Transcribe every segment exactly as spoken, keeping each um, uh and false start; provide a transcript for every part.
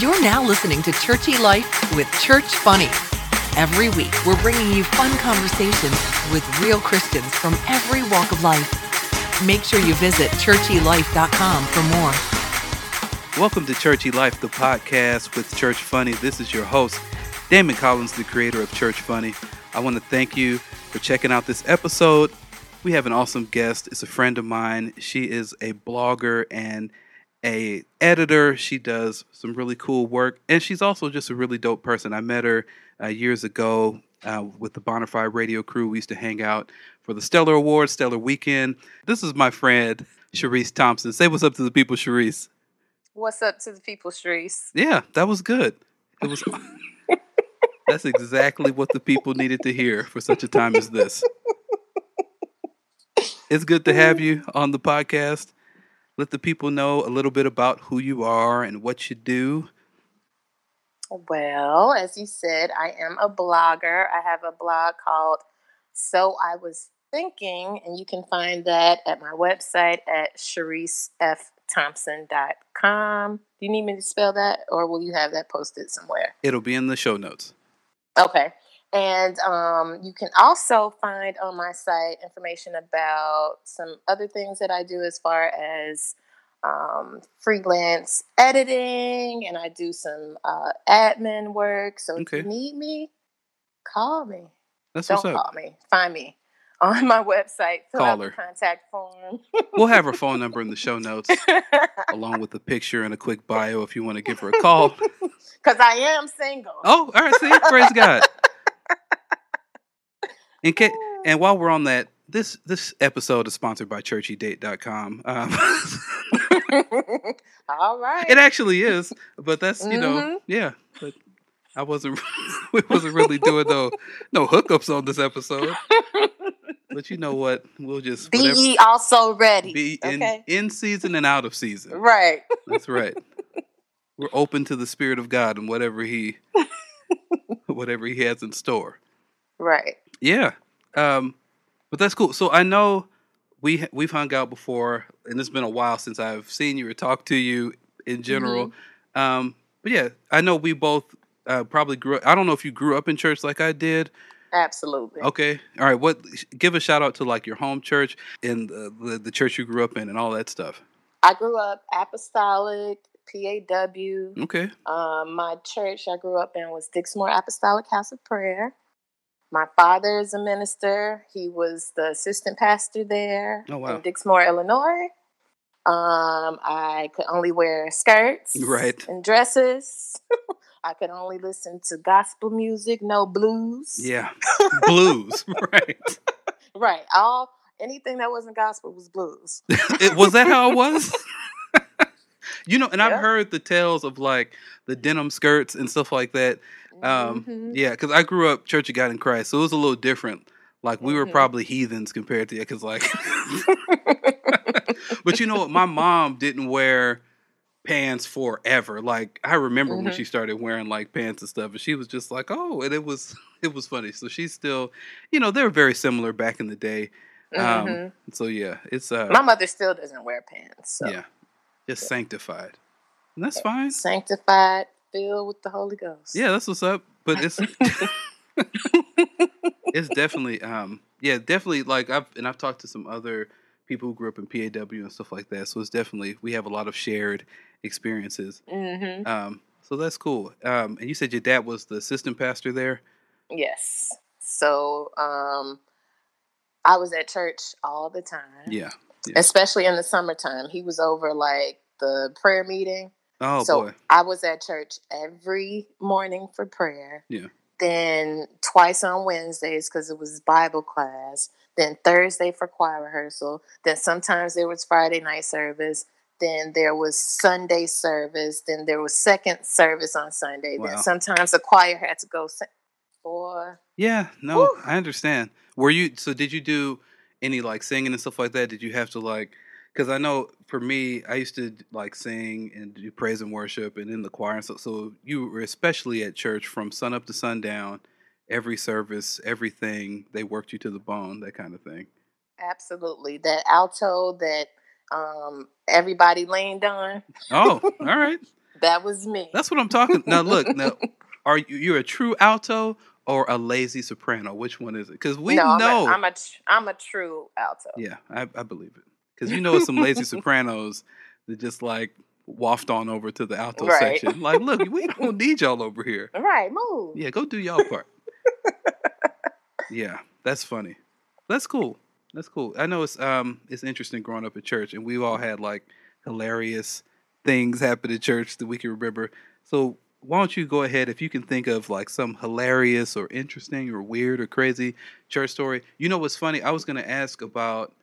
You're now listening to Churchy Life with Church Funny. Every week, we're bringing you fun conversations with real Christians from every walk of life. Make sure you visit Churchy Life dot com for more. Welcome to Churchy Life, the podcast with Church Funny. This is your host, Damon Collins, the creator of Church Funny. I want to thank you for checking out this episode. We have an awesome guest. It's a friend of mine. She is a blogger and a editor. She does some really cool work, and she's also just a really dope person. I met her uh, years ago uh, with the Bonafide Radio crew. We used to hang out for the Stellar Awards, Stellar Weekend. This is my friend, Sharice Thompson. Say what's up to the people, Sharice. What's up to the people, Sharice? Yeah, that was good. It was. That's exactly what the people needed to hear for such a time as this. It's good to have you on the podcast. Let the people know a little bit about who you are and what you do. Well, as you said, I am a blogger. I have a blog called So I Was Thinking, and you can find that at my website at Charice F Thompson dot com. Do you need me to spell that, or will you have that posted somewhere? It'll be in the show notes. Okay. And um, you can also find on my site information about some other things that I do as far as um, freelance editing, and I do some uh, admin work. So okay. If you need me, call me. That's Don't what's up. Call me. Find me on my website. Fill call out her. The contact form. We'll have her phone number in the show notes, along with a picture and a quick bio if you want to give her a call. Because I am single. Oh, all right. See, praise God. And, can, and while we're on that, this this episode is sponsored by Churchy Date dot com. Um, All right, it actually is, but that's you mm-hmm. know yeah. But I wasn't we wasn't really doing no no hookups on this episode. But you know what? We'll just be whatever, ye also ready. Be in, okay. in season and out of season. Right. That's right. We're open to the Spirit of God and whatever He whatever He has in store. Right. Yeah, um, but that's cool. So I know we we've hung out before, and it's been a while since I've seen you or talked to you in general. Mm-hmm. Um, but yeah, I know we both uh, probably grew up. I don't know if you grew up in church like I did. Absolutely. Okay. All right. What? Give a shout out to like your home church and the the, the church you grew up in and all that stuff. I grew up Apostolic. P A W. Okay. Um, my church I grew up in was Dixmoor Apostolic House of Prayer. My father is a minister. He was the assistant pastor there oh, wow. in Dixmoor, Illinois. Um, I could only wear skirts right. and dresses. I could only listen to gospel music, no blues. Yeah, blues, right. Right. All Anything that wasn't gospel was blues. It, was that how it was? You know, and yep. I've heard the tales of like the denim skirts and stuff like that. Um, mm-hmm. Yeah, because I grew up Church of God in Christ, so it was a little different. Like we mm-hmm. were probably heathens compared to it, because like. But you know what? My mom didn't wear pants forever. Like I remember mm-hmm. when she started wearing like pants and stuff, and she was just like, "Oh," and it was it was funny. So she's still, you know, they were very similar back in the day. Mm-hmm. Um, so yeah, it's uh, my mother still doesn't wear pants. So. Yeah. Just sanctified. And that's fine. Sanctified, filled with the Holy Ghost. Yeah, that's what's up. But it's it's definitely, um, yeah, definitely like I've, and I've talked to some other people who grew up in P A W and stuff like that. So it's definitely, we have a lot of shared experiences. Mm-hmm. Um, so that's cool. Um, and you said your dad was the assistant pastor there? Yes. So um, I was at church all the time. Yeah. Yeah. Especially in the summertime. He was over like the prayer meeting. Oh, so boy. I was at church every morning for prayer. Yeah. Then twice on Wednesdays because it was Bible class. Then Thursday for choir rehearsal. Then sometimes there was Friday night service. Then there was Sunday service. Then there was second service on Sunday. Wow. Then sometimes the choir had to go for. Yeah, no, whew. I understand. Were you, so did you do any like singing and stuff like that? Did you have to like, because I know for me, I used to like sing and do praise and worship and in the choir and stuff. So you were especially at church from sun up to sundown, every service, everything. They worked you to the bone, that kind of thing. Absolutely. That alto that um, everybody leaned on. Oh, all right. That was me. That's what I'm talking. Now, look, now, are you you're a true alto or a lazy soprano? Which one is it? Because we no, know I'm a, I'm a I'm a true alto. Yeah, I, I believe it. Because you know some lazy sopranos that just like waft on over to the alto right. section. Like, look, we don't need y'all over here. All right, move. Yeah, go do y'all part. Yeah, that's funny. That's cool. That's cool. I know it's um it's interesting growing up at church, and we all had like hilarious things happen at church that we can remember. So why don't you go ahead, if you can think of like some hilarious or interesting or weird or crazy church story. You know what's funny? I was going to ask about,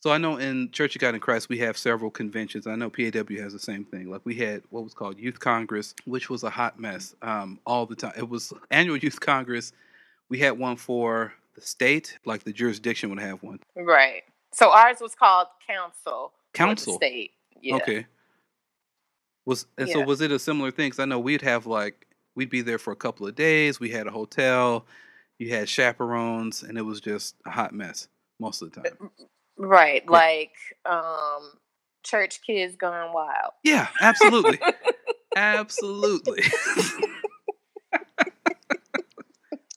so I know in Church of God in Christ, we have several conventions. I know P A W has the same thing. Like we had what was called Youth Congress, which was a hot mess um, all the time. It was annual Youth Congress. We had one for the state, like the jurisdiction would have one. Right. So ours was called Council. Council. The state. Yeah. Okay. Was and yeah. so was it a similar thing? Because I know we'd have like, we'd be there for a couple of days. We had a hotel. You had chaperones. And it was just a hot mess most of the time. Right. Yeah. Like um, church kids gone wild. Yeah, absolutely. Absolutely.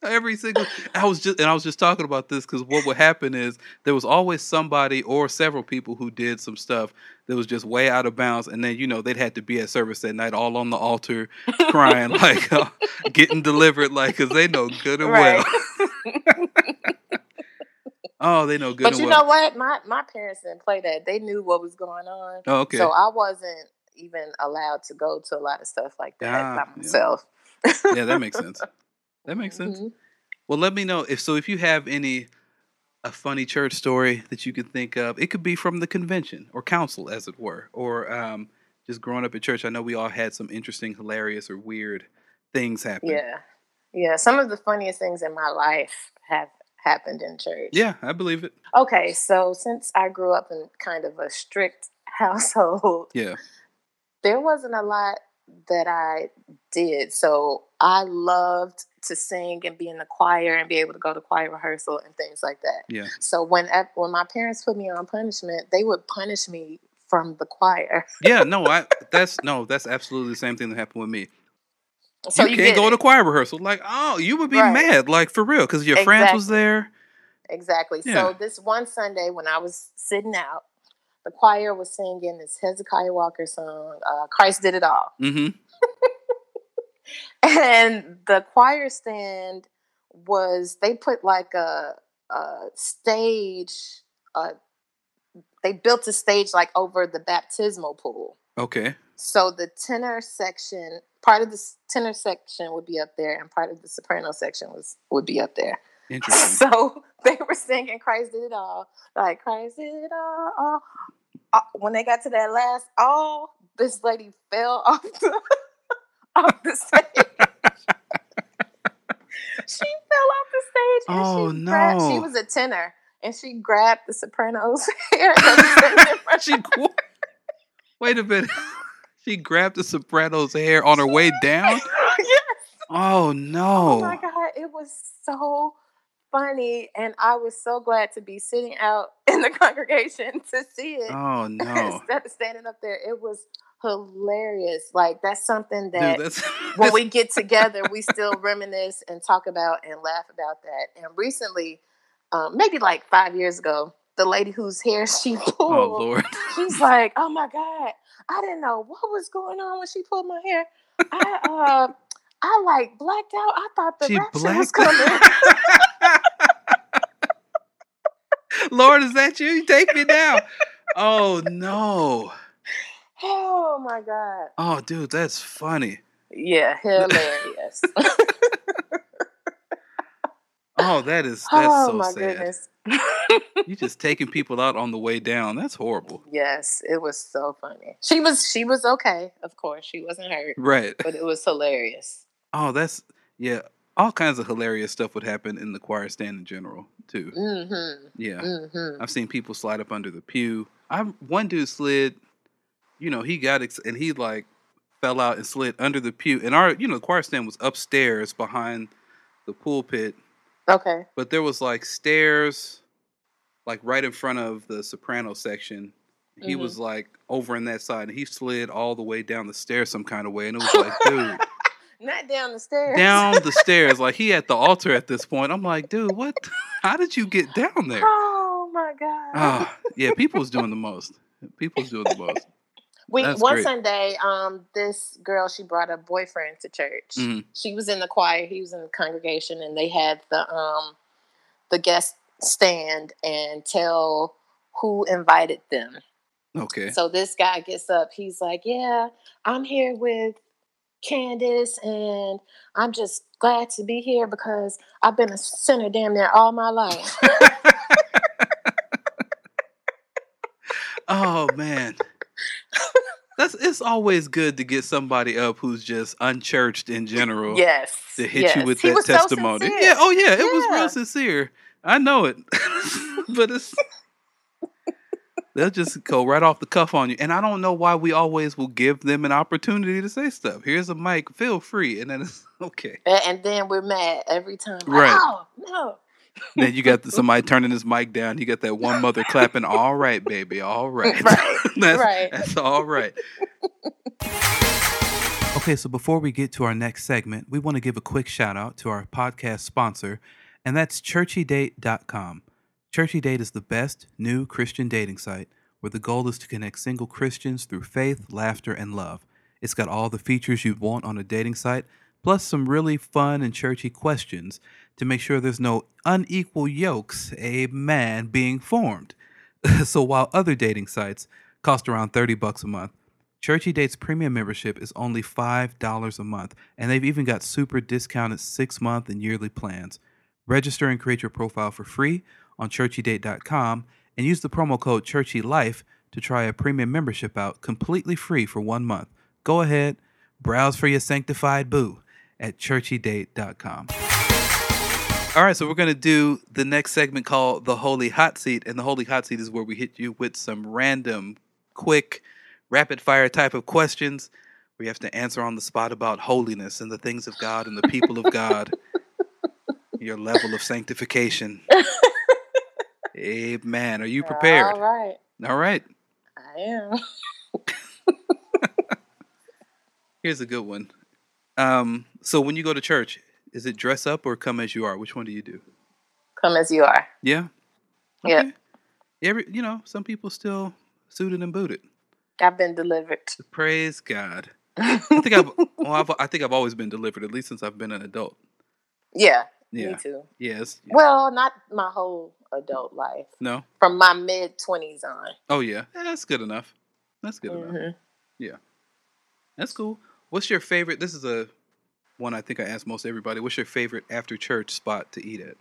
Every single, I was just, and I was just talking about this because what would happen is there was always somebody or several people who did some stuff that was just way out of bounds. And then, you know, they'd had to be at service that night, all on the altar, crying, like uh, getting delivered, like, because they know good and right. well. Oh, they know good but and well. But you know what? My, my parents didn't play that. They knew what was going on. Oh, okay. So I wasn't even allowed to go to a lot of stuff like that ah, by myself. Yeah. yeah, that makes sense. That makes sense. Mm-hmm. Well, let me know if so. If you have any a funny church story that you can think of, it could be from the convention or council, as it were, or um, just growing up at church. I know we all had some interesting, hilarious, or weird things happen. Yeah, yeah. Some of the funniest things in my life have happened in church. Yeah, I believe it. Okay, so since I grew up in kind of a strict household, yeah, there wasn't a lot that I did. So I loved to sing and be in the choir and be able to go to choir rehearsal and things like that. Yeah. So when when my parents put me on punishment, they would punish me from the choir. yeah, no, I that's no, that's absolutely the same thing that happened with me. So you, you can't go it. to choir rehearsal. Like, oh, you would be right. mad, like for real, because your exactly. friends was there. Exactly. Yeah. So this one Sunday when I was sitting out, the choir was singing this Hezekiah Walker song, uh, Christ Did It All. Mm-hmm. And the choir stand was, they put like a, a stage, uh, they built a stage like over the baptismal pool. Okay. So the tenor section, part of the tenor section would be up there and part of the soprano section was would be up there. Interesting. So they were singing Christ Did It All, like Christ Did It All. all. Uh, when they got to that last all, oh, this lady fell off the off the stage. She fell off the stage. And oh, she grabbed, no. She was a tenor, and she grabbed the soprano's hair. she Wait a minute. She grabbed the soprano's hair on her way down? Yes. Oh, no. Oh, my God. It was so funny, and I was so glad to be sitting out in the congregation to see it. Oh, no. Instead of standing up there, it was hilarious. Like, that's something that Dude, that's, when that's... we get together, we still reminisce and talk about and laugh about that. And recently, um, maybe like five years ago, the lady whose hair she pulled, oh, Lord. She's like, oh, my God, I didn't know what was going on when she pulled my hair. I, uh, I like, blacked out. I thought the she rapture blacked... was coming. Lord, is that you? Take me now. Oh, no. Oh, my God. Oh, dude, that's funny. Yeah, hilarious. Oh, that is, that's oh, so my sad. Goodness. You just taking people out on the way down. That's horrible. Yes, it was so funny. She was, she was okay, of course. She wasn't hurt. Right. But it was hilarious. Oh, that's, yeah. All kinds of hilarious stuff would happen in the choir stand in general, too. Mm-hmm. Yeah. Mm-hmm. I've seen people slide up under the pew. I One dude slid... You know, he got, ex- and he like fell out and slid under the pew. And our, you know, the choir stand was upstairs behind the pulpit. Okay. But there was like stairs, like right in front of the soprano section. He mm-hmm. was like over on that side, and he slid all the way down the stairs some kind of way, and it was like, dude. Not down the stairs. Down the stairs. Like, he at the altar at this point. I'm like, dude, what? How did you get down there? Oh, my God. Ah, yeah, people's doing the most. People's doing the most. We That's One great. Sunday, um, this girl, she brought a boyfriend to church. Mm-hmm. She was in the choir. He was in the congregation, and they had the um, the guest stand and tell who invited them. Okay. So this guy gets up. He's like, yeah, I'm here with Candace, and I'm just glad to be here because I've been a sinner damn near all my life. Oh, man. That's It's always good to get somebody up who's just unchurched in general. Yes. To hit yes. you with he that testimony. So yeah. Oh, yeah. It yeah. was real sincere. I know it. But it's... They'll just go right off the cuff on you. And I don't know why we always will give them an opportunity to say stuff. Here's a mic. Feel free. And then it's okay. And then we're mad every time. Right. Oh, no. Then you got the, somebody turning his mic down. You got that one mother clapping. All right, baby. All right. Right. That's, right. That's all right. Okay, so before we get to our next segment, we want to give a quick shout out to our podcast sponsor, and that's Churchy Date dot com. Churchy Date is the best new Christian dating site where the goal is to connect single Christians through faith, laughter, and love. It's got all the features you'd want on a dating site, plus some really fun and churchy questions to make sure there's no unequal yokes, amen, being formed. So while other dating sites cost around thirty bucks a month, Churchy Date's premium membership is only five dollars a month, and they've even got super discounted six-month and yearly plans. Register and create your profile for free on Churchy Date dot com and use the promo code ChurchyLife to try a premium membership out completely free for one month. Go ahead, browse for your sanctified boo at Churchy Date dot com. All right, so we're going to do the next segment called The Holy Hot Seat, and The Holy Hot Seat is where we hit you with some random, quick, rapid-fire type of questions where you have to answer on the spot about holiness and the things of God and the people of God. Your level of sanctification. Amen. Are you prepared? All right. All right. I am. Here's a good one. Um, so when you go to church, is it dress up or come as you are? Which one do you do? Come as you are. Yeah? Okay. Yeah. Every, you know, some people still suited and booted. I've been delivered. Praise God. I think I've, well, I've, I think I've always been delivered, at least since I've been an adult. Yeah. Yeah. Me too. Yes. Yeah. Well, not my whole adult life. No. From my mid-twenties on. Oh, yeah. yeah. That's good enough. That's good mm-hmm. enough. Yeah. That's cool. What's your favorite? This is a one I think I asked most everybody. What's your favorite after-church spot to eat at?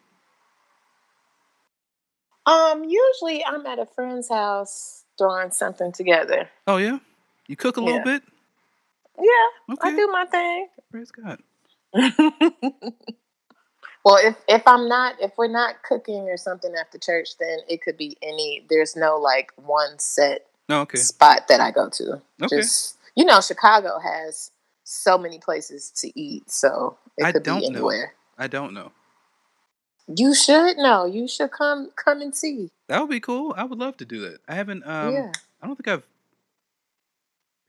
Um, usually I'm at a friend's house throwing something together. Oh, yeah? You cook a yeah. little bit? Yeah. Okay. I do my thing. Praise God. Well, if, if I'm not, if we're not cooking or something after church, then it could be any, there's no like one set oh, okay. spot that I go to. Okay. Just, you know, Chicago has so many places to eat, so it I could don't be anywhere. Know. I don't know. You should know. You should come, come and see. That would be cool. I would love to do that. I haven't, um, yeah. I don't think I've,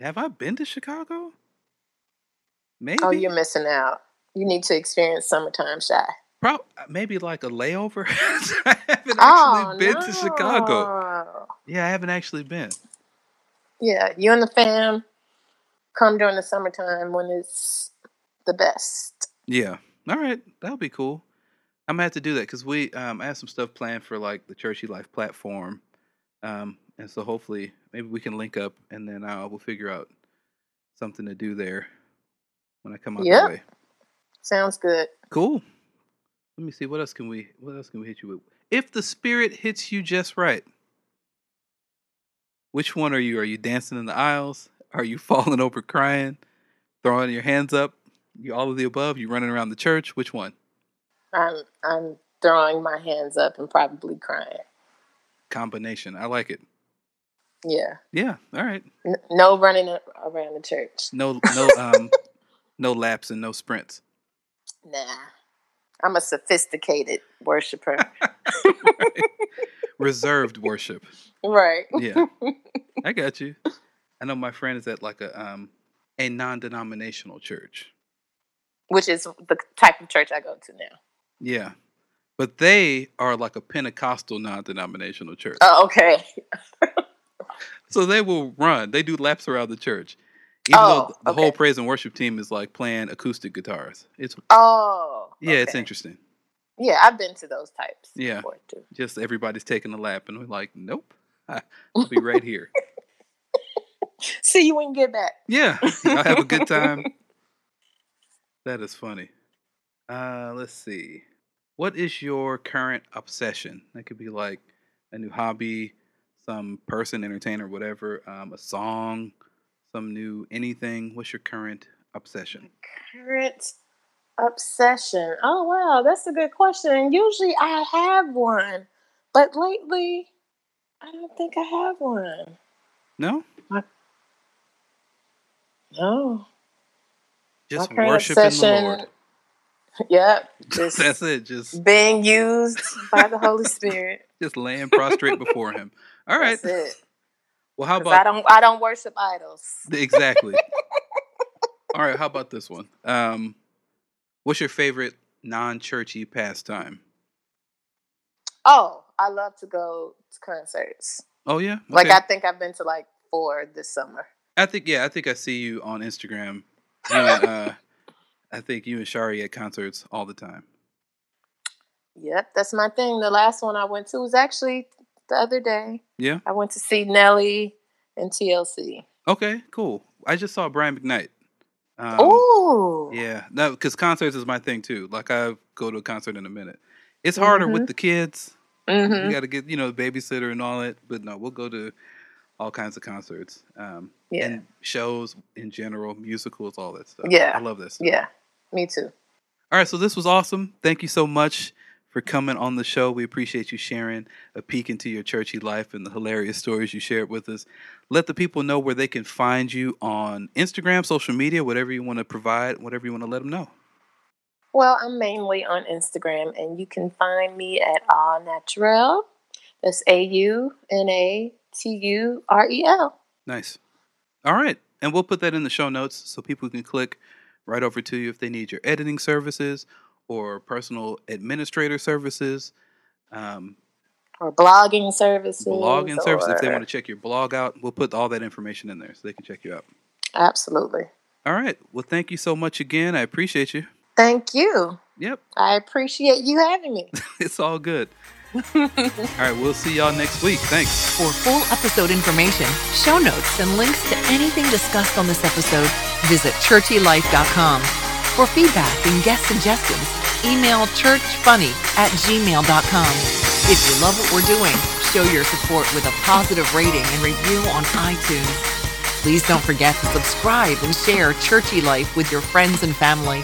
have I been to Chicago? Maybe. Oh, you're missing out. You need to experience Summertime Shy. Probably, maybe like a layover. I haven't actually oh, been no. to Chicago. Yeah, I haven't actually been. Yeah, you and the fam come during the summertime when it's the best. Yeah. All right. That'll be cool. I'm going to have to do that because we um, I have some stuff planned for like the Churchy Life platform. Um, and so hopefully maybe we can link up and then I will figure out something to do there when I come out yep. that way. Sounds good. Cool. Let me see. What else can we? What else can we hit you with? If the Spirit hits you just right, which one are you? Are you dancing in the aisles? Are you falling over crying, throwing your hands up? You all of the above? You running around the church? Which one? I'm I'm throwing my hands up and probably crying. Combination. I like it. Yeah. Yeah. All right. N- no running around the church. No. No. Um. No laps and no sprints. Nah. I'm a sophisticated worshiper. Right. reserved worship. Right. Yeah. I got you. I know my friend is at like a um a non-denominational church. Which is the type of church I go to now. Yeah. But they are like a Pentecostal non-denominational church. Oh, okay. So they will run. They do laps around the church. Even oh, though the okay. whole praise and worship team is like playing acoustic guitars. It's Oh. Yeah, okay. It's interesting. Yeah, I've been to those types yeah. before too. Just everybody's taking a lap and we're like, nope. I'll be right here. See you when you get back. Yeah. I'll have a good time. That is funny. Uh, let's see. What is your current obsession? That could be like a new hobby, some person, entertainer, whatever, um, a song, some new anything. What's your current obsession? Current obsession. Oh, wow. That's a good question. Usually I have one, but lately I don't think I have one. No? I... No. Just worshiping obsession. The Lord. Yep. Just that's it. Just being used by the Holy Spirit. Just laying prostrate before Him. All right. That's it. Well, how about I don't I don't worship idols. Exactly. All right. How about this one? Um, what's your favorite non-churchy pastime? Oh, I love to go to concerts. Oh yeah. Okay. Like I think I've been to like four this summer. I think yeah. I think I see you on Instagram. You know, uh, I think you and Shari at concerts all the time. Yep, that's my thing. The last one I went to was actually the other day. Yeah, I went to see Nelly and T L C. Okay, cool. I just saw Brian McKnight. Um, oh, yeah, no, because concerts is my thing too. Like I go to a concert in a minute. It's harder mm-hmm. with the kids. Mm-hmm. You got to get you know the babysitter and all that. But no, we'll go to all kinds of concerts. Um, Yeah. And shows in general, musicals, all that stuff. Yeah. I love this. Yeah. Me too. All right. So this was awesome. Thank you so much for coming on the show. We appreciate you sharing a peek into your churchy life and the hilarious stories you shared with us. Let the people know where they can find you on Instagram, social media, whatever you want to provide, whatever you want to let them know. Well, I'm mainly on Instagram and you can find me at All Naturel. That's A U N A T U R E L. Nice. All right. And we'll put that in the show notes so people can click right over to you if they need your editing services or personal administrator services. Um, or blogging services. Blogging or... services. If they want to check your blog out, we'll put all that information in there so they can check you out. Absolutely. All right. Well, thank you so much again. I appreciate you. Thank you. Yep. I appreciate you having me. It's all good. All right, we'll see y'all next week. Thanks. For full episode information, show notes, and links to anything discussed on this episode, visit churchy life dot com. For feedback and guest suggestions, email church funny at gmail dot com. If you love what we're doing, show your support with a positive rating and review on iTunes. Please don't forget to subscribe and share Churchy Life with your friends and family.